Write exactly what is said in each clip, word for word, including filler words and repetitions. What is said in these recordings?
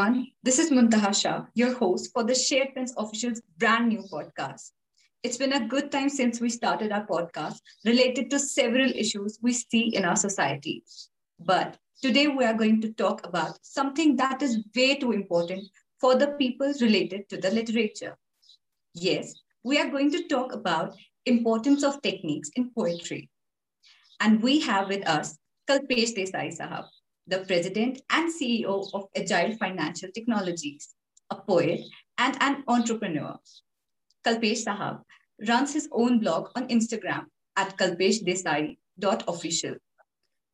everyone. This is Muntaha Shah, your host for the Shared Pence Official's brand new podcast. It's been a good time since we started our podcast related to several issues we see in our society. But today we are going to talk about something that is way too important for the people related to the literature. Yes, we are going to talk about importance of techniques in poetry. And we have with us Kalpesh Desai Sahab, the president and C E O of Agile Financial Technologies, a poet and an entrepreneur. Kalpesh Sahab runs his own blog on Instagram at kalpesh desai dot official,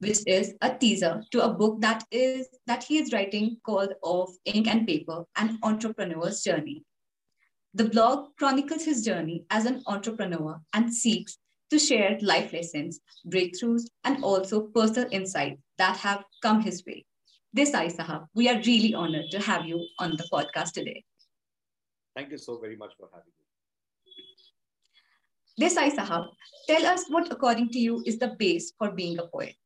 which is a teaser to a book that is that he is writing called Of Ink and Paper, An Entrepreneur's Journey. The blog chronicles his journey as an entrepreneur and seeks to share life lessons, breakthroughs, and also personal insights that have come his way. Desai Sahab, we are really honored to have you on the podcast today. Thank you so very much for having me. Desai Sahab, tell us what, according to you, is the base for being a poet?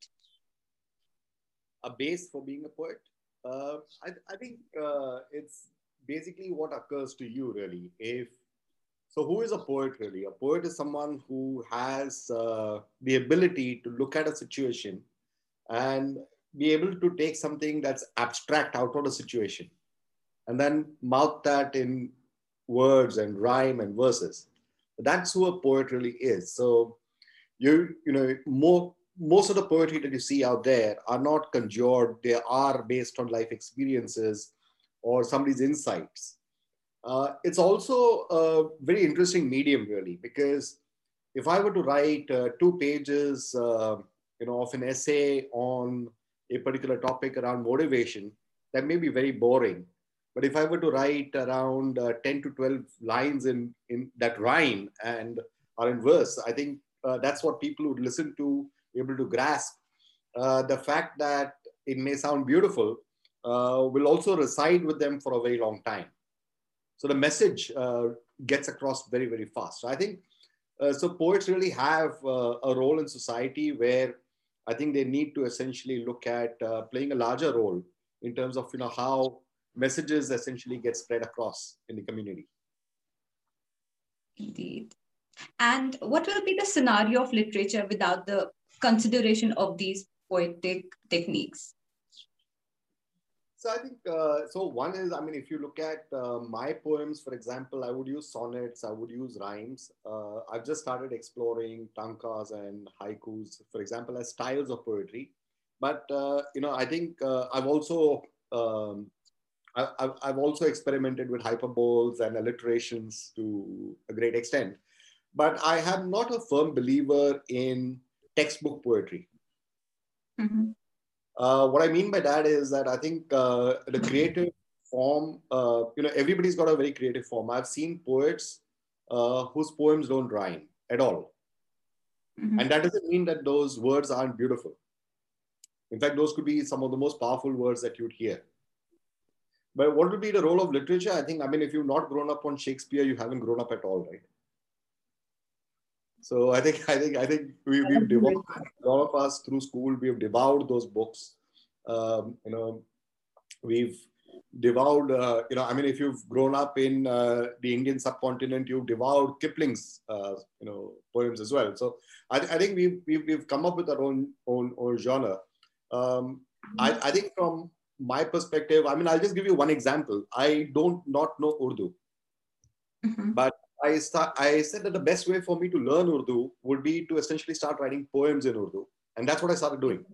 A base for being a poet? Uh, I, I think uh, it's basically what occurs to you, really. If So who is a poet really? A poet is someone who has uh, the ability to look at a situation and be able to take something that's abstract out of a situation and then mouth that in words and rhyme and verses. That's who a poet really is. So you, you know, more, most of the poetry that you see out there are not conjured. They are based on life experiences or somebody's insights. Uh, it's also a very interesting medium, really, because if I were to write uh, two pages, uh, you know, of an essay on a particular topic around motivation, that may be very boring. But if I were to write around uh, ten to twelve lines in, in that rhyme and are in verse, I think uh, that's what people would listen to, be able to grasp. Uh, the fact that it may sound beautiful uh, will also reside with them for a very long time. So the message uh, gets across very, very fast. So I think, uh, so poets really have uh, a role in society where I think they need to essentially look at uh, playing a larger role in terms of, you know, how messages essentially get spread across in the community. Indeed. And what will be the scenario of literature without the consideration of these poetic techniques? So I think, uh, so one is, I mean, if you look at uh, my poems, for example, I would use sonnets, I would use rhymes. Uh, I've just started exploring tankas and haikus, for example, as styles of poetry. But, uh, you know, I think uh, I've also, um, I, I've, I've also experimented with hyperboles and alliterations to a great extent. But I am not a firm believer in textbook poetry. Mm-hmm. Uh, what I mean by that is that I think uh, the creative form, uh, you know, everybody's got a very creative form. I've seen poets uh, whose poems don't rhyme at all. Mm-hmm. And that doesn't mean that those words aren't beautiful. In fact, those could be some of the most powerful words that you'd hear. But what would be the role of literature? I think, I mean, if you've not grown up on Shakespeare, you haven't grown up at all, right? So I think I think I think we, we've devoured, all of us through school, we've devoured those books. Um, you know, we've devoured. Uh, you know, I mean, if you've grown up in uh, the Indian subcontinent, you've devoured Kipling's uh, you know poems as well. So I, I think we've, we've we've come up with our own own, own genre. Um, I, I think from my perspective, I mean, I'll just give you one example. I don't not know Urdu, mm-hmm. but I, start, I said that the best way for me to learn Urdu would be to essentially start writing poems in Urdu. And that's what I started doing.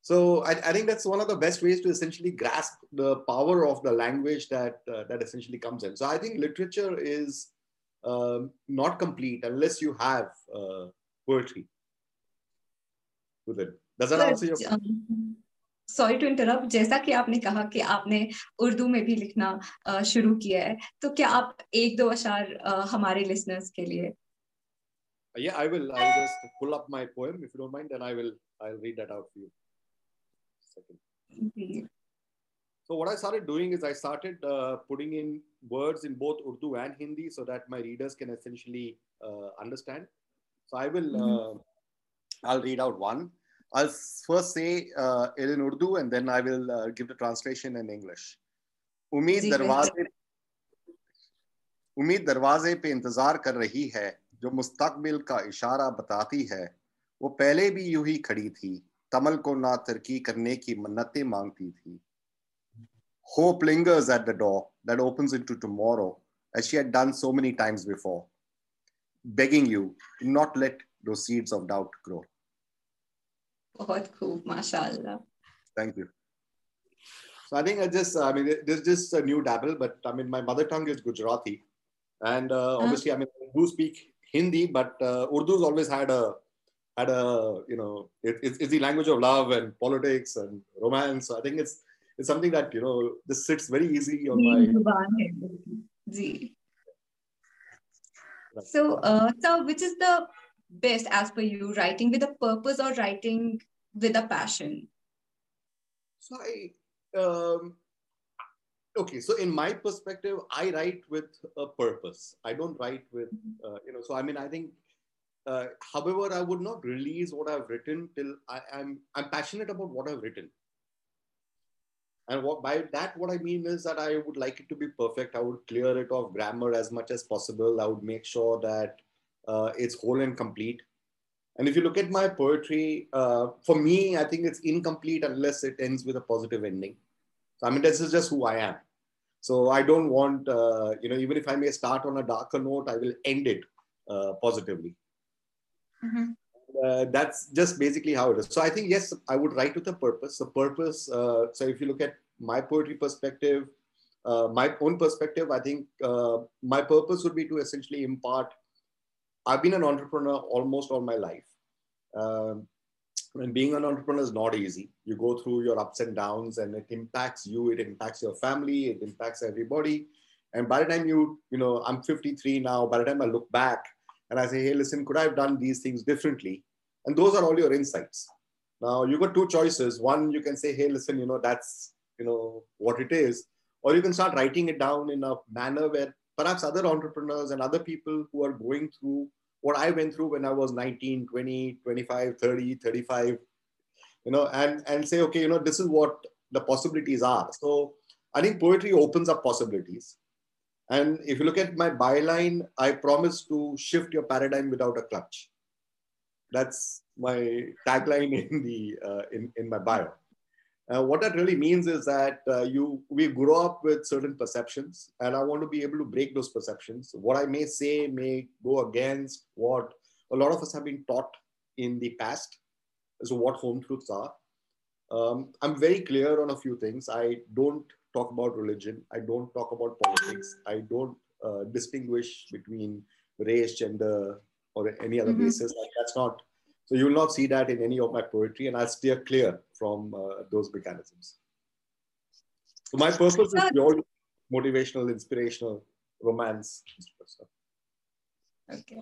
So I, I think that's one of the best ways to essentially grasp the power of the language that, uh, that essentially comes in. So I think literature is um, not complete unless you have uh, poetry with it. Does that answer your question? Sorry to interrupt. जैसा कि आपने कहा कि आपने उर्दू में भी लिखना शुरू किया है, तो क्या आप एक दो अशार हमारे listeners के लिए? Yeah, I will. I will just pull up my poem if you don't mind, and I will. I'll read that out for you. Second. So what I started doing is I started uh, putting in words in both Urdu and Hindi so that my readers can essentially uh, understand. So I will. Uh, I'll read out one. I'll first say uh, it in Urdu and then I will uh, give the translation in English. उम्मीद दरवाजे उम्मीद दरवाजे पे इंतजार कर रही है जो मुस्तकबिल का इशारा बताती है। वो पहले भी यूं ही खड़ी थी, तमल को ना तरकी करने की मन्नतें मांगती थी। Hope lingers at the door that opens into tomorrow, as she had done so many times before, begging you to not let those seeds of doubt grow. Bahut khoob, mashallah. Thank you. So I think I just, I mean, this is just a new dabble, but I mean, my mother tongue is Gujarati, and uh, obviously, huh? I mean, I do speak Hindi, but uh, Urdu's always had a, had a, you know, it, it's, it's the language of love and politics and romance. So I think it's. It's something that, you know, this sits very easily on my... So, uh, so which is the best as per you, writing with a purpose or writing with a passion? So, I, um, okay, so in my perspective, I write with a purpose. I don't write with, uh, you know, so I mean, I think, uh, however, I would not release what I've written till I, I'm, I'm passionate about what I've written. And what, by that, what I mean is that I would like it to be perfect. I would clear it of grammar as much as possible. I would make sure that uh, it's whole and complete. And if you look at my poetry, uh, for me, I think it's incomplete unless it ends with a positive ending. So I mean, this is just who I am. So I don't want, uh, you know, even if I may start on a darker note, I will end it uh, positively. Mm-hmm. Uh, that's just basically how it is. So I think, yes, I would write with a purpose. The purpose, uh, so if you look at my poetry perspective, uh, my own perspective, I think uh, my purpose would be to essentially impart, I've been an entrepreneur almost all my life. Um, and being an entrepreneur is not easy. You go through your ups and downs and it impacts you, it impacts your family, it impacts everybody. And by the time you, you know, I'm fifty-three now, by the time I look back, and I say, hey, listen, could I have done these things differently? And those are all your insights. Now, you've got two choices. One, you can say, hey, listen, you know, that's, you know, what it is. Or you can start writing it down in a manner where perhaps other entrepreneurs and other people who are going through what I went through when I was nineteen, twenty, twenty-five, thirty, thirty-five, you know, and, and say, okay, you know, this is what the possibilities are. So I think poetry opens up possibilities. And if you look at my byline, I promise to shift your paradigm without a clutch. That's my tagline in the uh, in, in my bio. Uh, what that really means is that uh, you we grow up with certain perceptions, and I want to be able to break those perceptions. What I may say may go against what a lot of us have been taught in the past, so what home truths are. Um, I'm very clear on a few things. I don't talk about religion. I don't talk about politics. I don't uh, distinguish between race, gender, or any other mm-hmm. basis. Like, that's not, so you will not see that in any of my poetry, and I'll steer clear from uh, those mechanisms. So my purpose is pure motivational, inspirational, romance. Okay.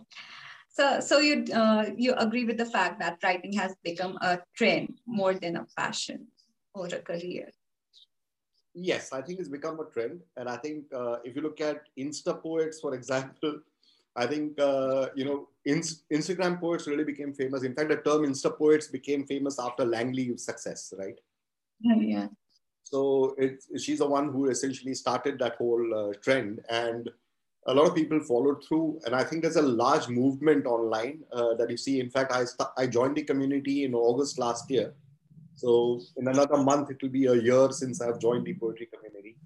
So, so you, uh, you agree with the fact that writing has become a trend more than a passion or a career? Yes, I think it's become a trend. And I think uh, if you look at Insta poets, for example, I think, uh, you know, ins Instagram poets really became famous. In fact, the term Insta poets became famous after Langley's success, right? Yeah. So it, she's the one who essentially started that whole uh, trend. And a lot of people followed through. And I think there's a large movement online uh, that you see. In fact, I, I joined the community in August last year. So in another month, it will be a year since I've joined the poetry community.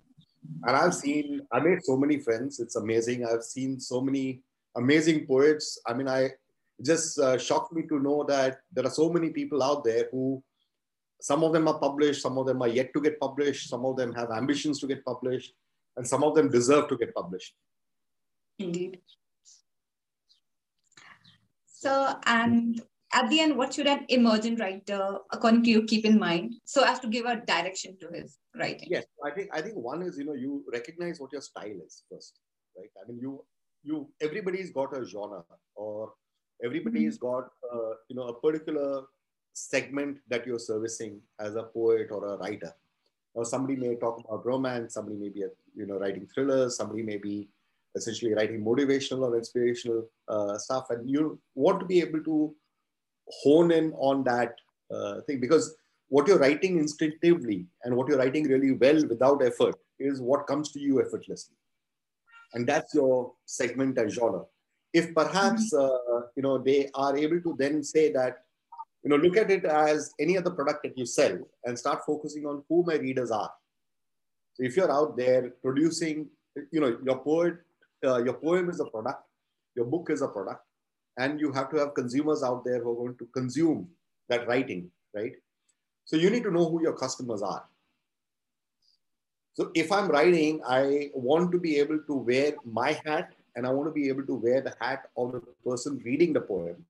And I've seen, I made so many friends. It's amazing. I've seen so many amazing poets. I mean, I it just uh, shocked me to know that there are so many people out there who, some of them are published, some of them are yet to get published, some of them have ambitions to get published, and some of them deserve to get published. Indeed. So, and... at the end, what should an emergent writer, according to you, keep in mind so as to give a direction to his writing? Yes, I think I think one is, you know, you recognize what your style is first, right? I mean, you you everybody's got a genre, or everybody's got uh, you know, a particular segment that you're servicing as a poet or a writer. Now, somebody may talk about romance, somebody may be a, you know writing thrillers, somebody may be essentially writing motivational or inspirational uh, stuff, and you want to be able to hone in on that uh, thing, because what you're writing instinctively and what you're writing really well without effort is what comes to you effortlessly. And that's your segment and genre. If perhaps, uh, you know, they are able to then say that, you know, look at it as any other product that you sell and start focusing on who my readers are. So if you're out there producing, you know, your poet, uh, your poem is a product, your book is a product, and you have to have consumers out there who are going to consume that writing, right? So you need to know who your customers are. So if I'm writing, I want to be able to wear my hat, and I want to be able to wear the hat of the person reading the poem.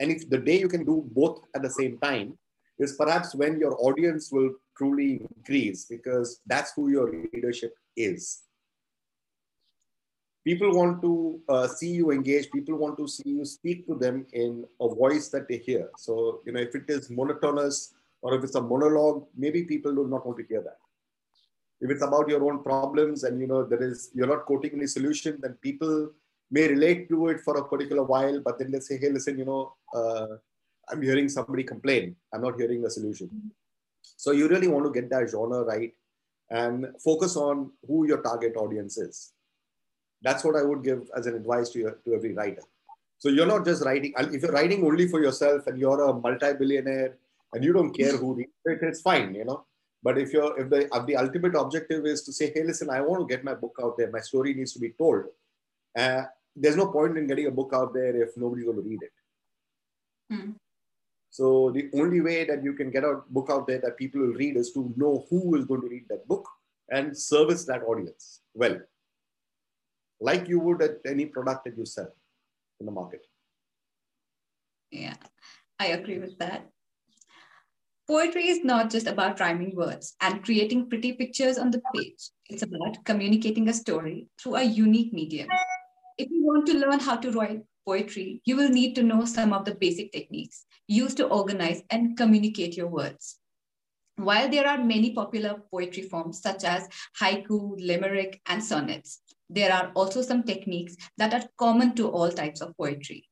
And if the day you can do both at the same time is perhaps when your audience will truly increase, because that's who your readership is. People want to uh, see you engage. People want to see you speak to them in a voice that they hear. So, you know, if it is monotonous or if it's a monologue, maybe people do not want to hear that. If it's about your own problems and, you know, there is, you're not quoting any solution, then people may relate to it for a particular while, but then they say, hey, listen, you know, uh, I'm hearing somebody complain. I'm not hearing a solution. So you really want to get that genre right and focus on who your target audience is. That's what I would give as an advice to, your, to every writer. So you're not just writing, if you're writing only for yourself and you're a multi-billionaire and you don't care who reads it, it's fine, you know. But if, you're, if, the, if the ultimate objective is to say, hey, listen, I want to get my book out there. My story needs to be told. Uh, there's no point in getting a book out there if nobody's going to read it. Mm. So the only way that you can get a book out there that people will read is to know who is going to read that book and service that audience well, like you would at any product that you sell in the market. Yeah, I agree with that. Poetry is not just about rhyming words and creating pretty pictures on the page. It's about communicating a story through a unique medium. If you want to learn how to write poetry, you will need to know some of the basic techniques used to organize and communicate your words. While there are many popular poetry forms such as haiku, limerick, and sonnets, there are also some techniques that are common to all types of poetry.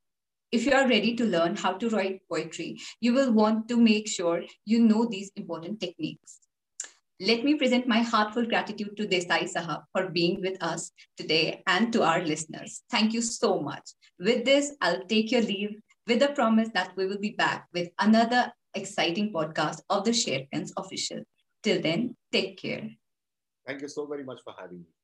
If you are ready to learn how to write poetry, you will want to make sure you know these important techniques. Let me present my heartfelt gratitude to Desai Sahab for being with us today and to our listeners. Thank you so much. With this, I'll take your leave with the promise that we will be back with another exciting podcast of the Shared Pence Official. Till then, take care. Thank you so very much for having me.